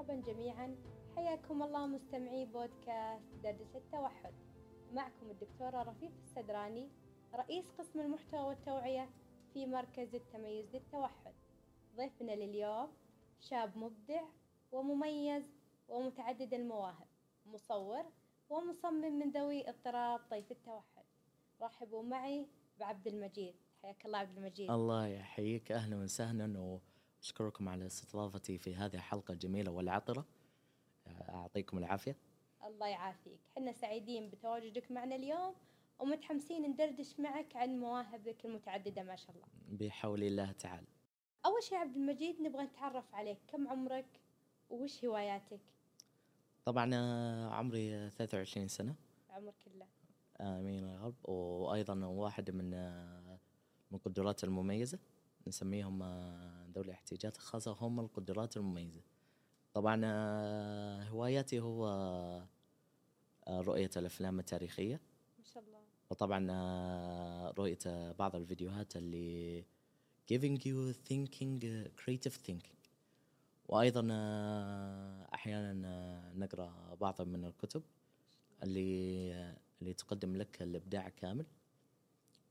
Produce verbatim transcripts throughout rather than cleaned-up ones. مرحبا جميعا، حياكم الله مستمعي بودكاست دردشة التوحد. معكم الدكتورة رفيف السدراني، رئيس قسم المحتوى والتوعية في مركز التميز للتوحد. ضيفنا لليوم شاب مبدع ومميز ومتعدد المواهب، مصور ومصمم من ذوي اضطراب طيف التوحد. رحبوا معي بعبد المجيد. حياك الله عبد المجيد. الله يحييك، أهلا وسهلا، وأشكركم على استضافتي في هذه الحلقة الجميلة والعطرة. أعطيكم العافية. الله يعافيك، حنا سعيدين بتواجدك معنا اليوم ومتحمسين ندردش معك عن مواهبك المتعددة ما شاء الله. بحول الله تعالى. أول شيء عبد المجيد نبغى نتعرف عليك، كم عمرك وش هواياتك؟ طبعا عمري ثلاثة وعشرين سنة. عمر كله. آمين يا رب. وأيضا واحد من من القدرات المميزة نسميهم ذوي الاحتياجات الخاصة، هم القدرات المميزة. طبعا هواياتي هو رؤية الأفلام التاريخية ما شاء الله، وطبعا رؤية بعض الفيديوهات اللي giving you thinking creative thinking، وأيضا أحيانا نقرأ بعض من الكتب اللي اللي تقدم لك الإبداع كامل.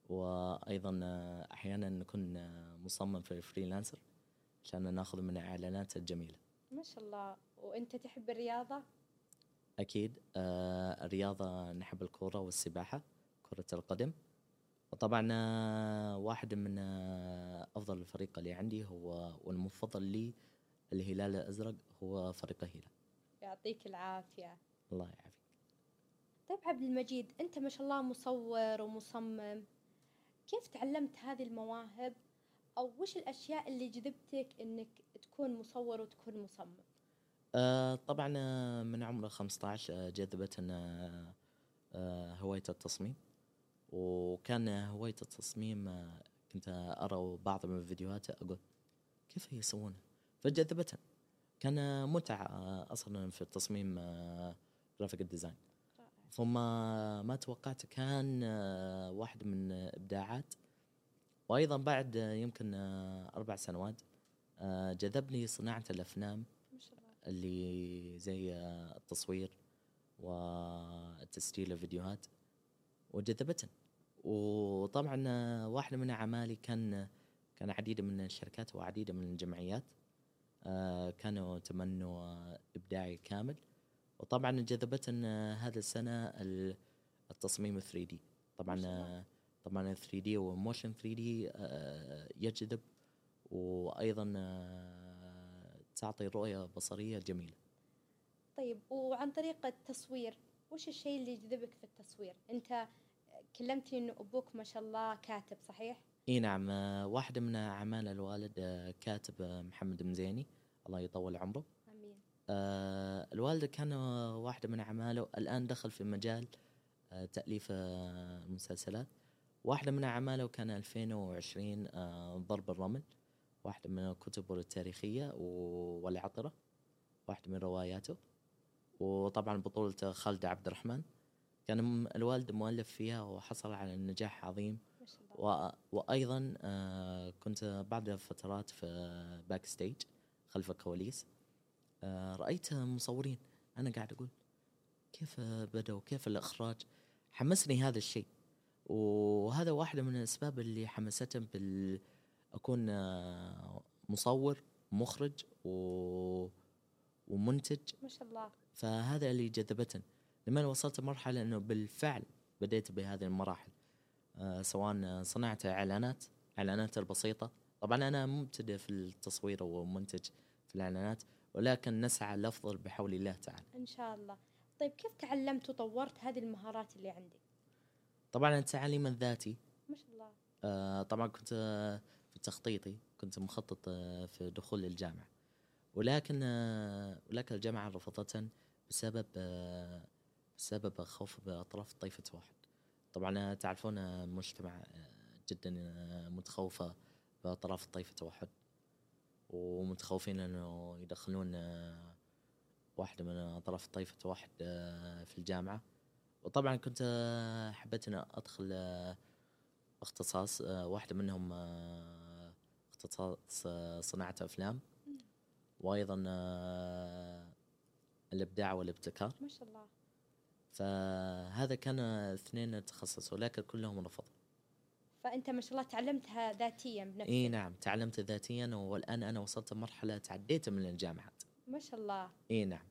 وأيضا أحيانا نكون مصمم في الفريلانسر عشان ناخذ من الإعلانات الجميلة ما شاء الله. وأنت تحب الرياضة؟ أكيد. آه الرياضة نحب الكرة والسباحة، كرة القدم. وطبعا واحد من أفضل الفريق اللي عندي هو والمفضل لي الهلال الأزرق، هو فريق الهلال. يعطيك العافية. الله يعافيك. طيب عبد المجيد، أنت ما شاء الله مصور ومصمم، كيف تعلمت هذه المواهب؟ أو وش الأشياء اللي جذبتك أنك تكون مصور وتكون مصمم؟ آه طبعا من عمر خمسة عشر جذبتنا آه هواية التصميم، وكان هواية التصميم كنت أرى بعض من الفيديوهات أقول كيف يسوونه، فجذبتنا. كان متعة أصلا في التصميم، جرافيك ديزاين. ثم ما توقعت كان واحد من إبداعات. وأيضا بعد يمكن أربع سنوات جذبني صناعة الأفلام اللي زي التصوير وتسجيل الفيديوهات وجذبتني. وطبعا واحد من أعمالي كان كان عديد من الشركات وعديد من الجمعيات كانوا تمنوا إبداعي كامل. وطبعا جذبتنا هذه السنة التصميم ثري دي. طبعا طبعا ثري دي وموشن ثري دي يجذب، وأيضا تعطي رؤية بصرية جميلة. طيب وعن طريق التصوير، وش الشيء اللي جذبك في التصوير؟ أنت كلمتني أنه أبوك ما شاء الله كاتب، صحيح؟ إيه نعم، واحدة من أعمال الوالد كاتب محمد بن زيني، الله يطول عمره. آه الوالد كان واحدة من أعماله. الآن دخل في مجال آه تأليف آه المسلسلات. واحدة من أعماله كان ألفين وعشرين آه ضرب الرمل، واحدة من كتبه التاريخية والعطرة، واحدة من رواياته. وطبعا بطولة خالد عبد الرحمن، كان الوالد مؤلف فيها وحصل على نجاح عظيم. و... وأيضا آه كنت بعد فترات في باك ستيج خلف الكواليس، رأيت مصورين أنا قاعد أقول كيف بدأوا، كيف الإخراج. حمسني هذا الشيء، وهذا واحدة من الأسباب اللي حمستني بال أكون مصور مخرج و... ومنتج ما شاء الله. فهذا اللي جذبتني لما وصلت مرحلة أنه بالفعل بديت بهذه المراحل، سواء صنعت إعلانات إعلانات البسيطة. طبعا أنا مبتدئ في التصوير ومنتج في الإعلانات، ولكن نسعى الأفضل بحول الله تعالى إن شاء الله. طيب كيف تعلمت وطورت هذه المهارات اللي عندك؟ طبعا التعليم الذاتي ما شاء الله. آه طبعا كنت في تخطيطي، كنت مخطط في دخول الجامعة، ولكن آه ولكن الجامعة رفضتها بسبب آه بسبب خوف بأطراف طيف التوحد. طبعا تعرفون المجتمع جدا متخوفة بأطراف طيف التوحد، ومتخوفين أنه يدخلون واحدة من أطراف الطائفة واحد في الجامعة. وطبعا كنت حبيت أن أدخل اختصاص، واحدة منهم اختصاص صناعة أفلام، وايضا الابداع والابتكار ما شاء الله. فهذا كان اثنين تخصص ولكن كلهم رفضوا. فانت ما شاء الله تعلمتها ذاتيا بنفسك؟ اي نعم تعلمت ذاتيا، والان انا وصلت لمرحله تعديت من الجامعات ما شاء الله. اي نعم.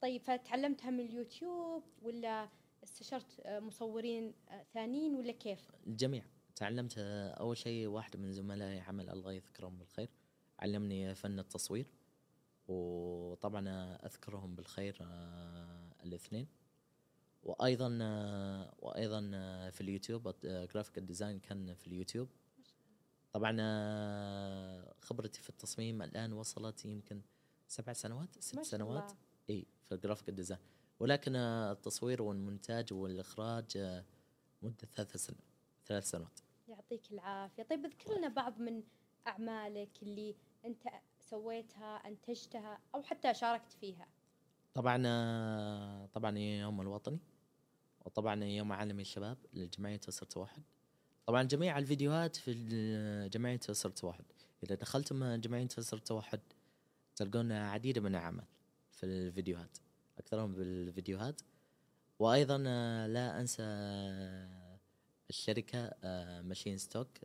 طيب فتعلمتها من اليوتيوب ولا استشرت مصورين ثانيين ولا كيف؟ الجميع تعلمت. اول شيء واحد من زملائي عمل الله يذكرهم بالخير علمني فن التصوير، وطبعا اذكرهم بالخير الاثنين. وايضا وايضا في اليوتيوب جرافيك ديزاين كان في اليوتيوب. طبعا خبرتي في التصميم الان وصلت يمكن سبع سنوات ست سنوات اي في الجرافيك ديزاين، ولكن التصوير والمونتاج والاخراج مده ثلاث سنوات ثلاث سنوات. يعطيك العافيه. طيب اذكر لنا بعض من اعمالك اللي انت سويتها انتجتها او حتى شاركت فيها. طبعا طبعا يوم الوطني، وطبعا يوم عالمي الشباب لجمعية أسرة توحد. طبعا جميع الفيديوهات في جمعية أسرة توحد، إذا دخلتم جمعية أسرة توحد تلقون عديد من الأعمال في الفيديوهات أكثرهم بالفيديوهات. وأيضا لا أنسى الشركة ماشين ستوك،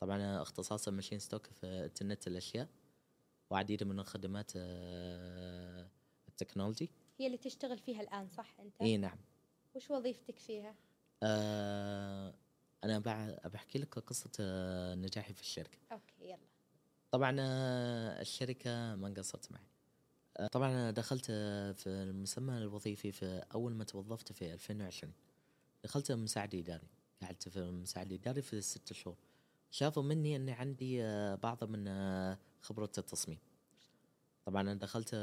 طبعا اختصاص ماشين ستوك في إنترنت الأشياء وعديد من الخدمات التكنولوجي. هي اللي تشتغل فيها الآن صح أنت؟ إيه نعم. وش وظيفتك فيها؟ آه أنا بحكي لك قصة نجاحي في الشركة. أوكي يلا. طبعا الشركة ما انقصت معي. طبعا دخلت في المسمى الوظيفي في أول ما توظفت في ألفين وعشرين دخلت مساعد إداري، قعدت في مساعد إداري في ست شهور. شافوا مني أني عندي بعض من خبرة التصميم. طبعا أنا دخلت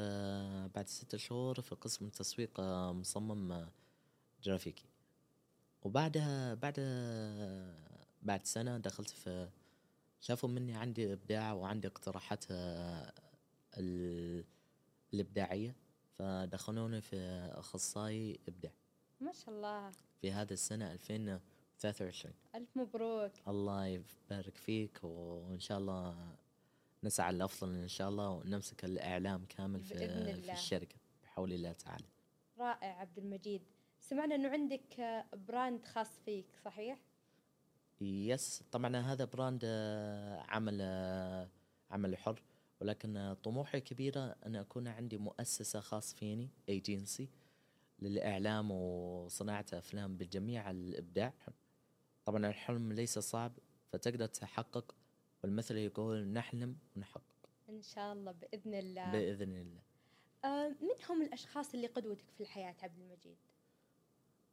بعد ستة شهور في قسم تسويق مصمم جرافيكي، وبعدها بعد بعد سنة دخلت في شافوا مني عندي إبداع وعندي اقتراحات الإبداعية، فدخلوني في أخصائي إبداع ما شاء الله في هذا السنة ألفين وثلاثة وعشرين. ألف مبروك. الله يبارك فيك، وإن شاء الله نسعى للأفضل إن شاء الله ونمسك الإعلام كامل في, في الشركة بحول الله تعالى. رائع عبد المجيد. سمعنا أنه عندك براند خاص فيك صحيح؟ يس طبعا هذا براند عمل عمل حر، ولكن طموحي كبيرة أن أكون عندي مؤسسة خاص فيني ايجنسي للإعلام وصناعة أفلام بجميع الإبداع. طبعا الحلم ليس صعب فتقدر تحقق، والمثل يقول نحلم ونحقق. إن شاء الله بإذن الله بإذن الله. آه من هم الأشخاص اللي قدوتك في الحياة عبد المجيد؟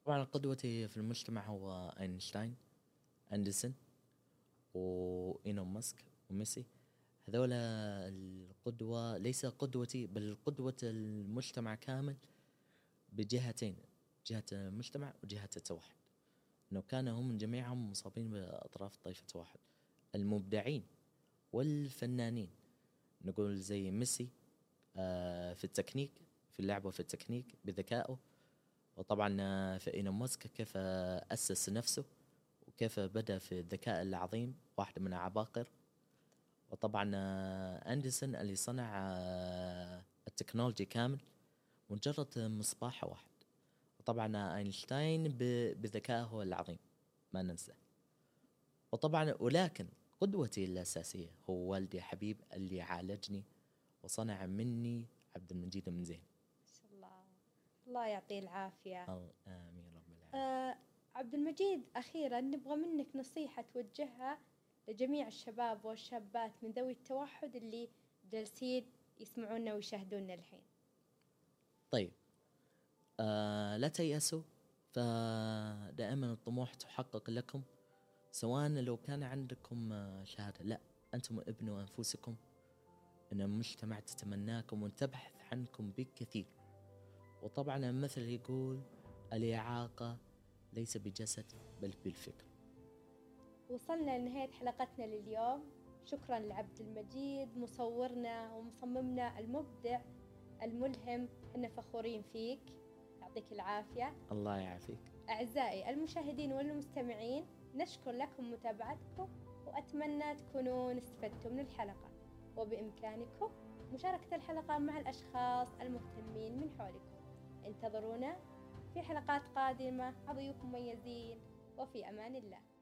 طبعا قدوتي في المجتمع هو أينشتاين إديسون وإيلون ماسك وميسي. هذول القدوة ليس قدوتي بل قدوة المجتمع كامل بجهتين، جهة المجتمع وجهة التوحد، إنه كانوا هم جميعهم مصابين بأطراف طيفة واحد، المبدعين والفنانين. نقول زي ميسي آه في التكنيك في اللعب وفي التكنيك بذكائه، وطبعا في إيلون ماسك كيف أسس نفسه وكيف بدأ في الذكاء العظيم واحد من العباقر. وطبعا إديسون اللي صنع آه التكنولوجي كامل مجرد مصباح واحد. وطبعا أينشتاين بذكائه العظيم ما ننساه. وطبعا ولكن قدوتي الأساسية هو والدي حبيب اللي عالجني وصنع مني عبد المجيد بن زيني. ما شاء الله الله يعطيه العافية. آمين رب العالمين. آه عبد المجيد أخيرا نبغى منك نصيحة توجهها لجميع الشباب والشابات من ذوي التوحد اللي جالسين يسمعونا ويشاهدونا الحين. طيب آه لا تيأسوا، فدائما الطموح تحقق لكم سواء لو كان عندكم شهادة. لا أنتم ابنوا أنفسكم إن المجتمع تتمناكم وتبحث عنكم بكثير. وطبعا مثل يقول الإعاقة ليس بجسد بل بالفكر. وصلنا لنهاية حلقتنا لليوم. شكرا لعبد المجيد مصورنا ومصممنا المبدع الملهم، إحنا فخورين فيك يعطيك العافية. الله يعافيك. أعزائي المشاهدين والمستمعين نشكر لكم متابعتكم وأتمنى تكونون استفدتم من الحلقة، وبإمكانكم مشاركة الحلقة مع الأشخاص المهتمين من حولكم. انتظرونا في حلقات قادمة مع ضيوف مميزين، وفي أمان الله.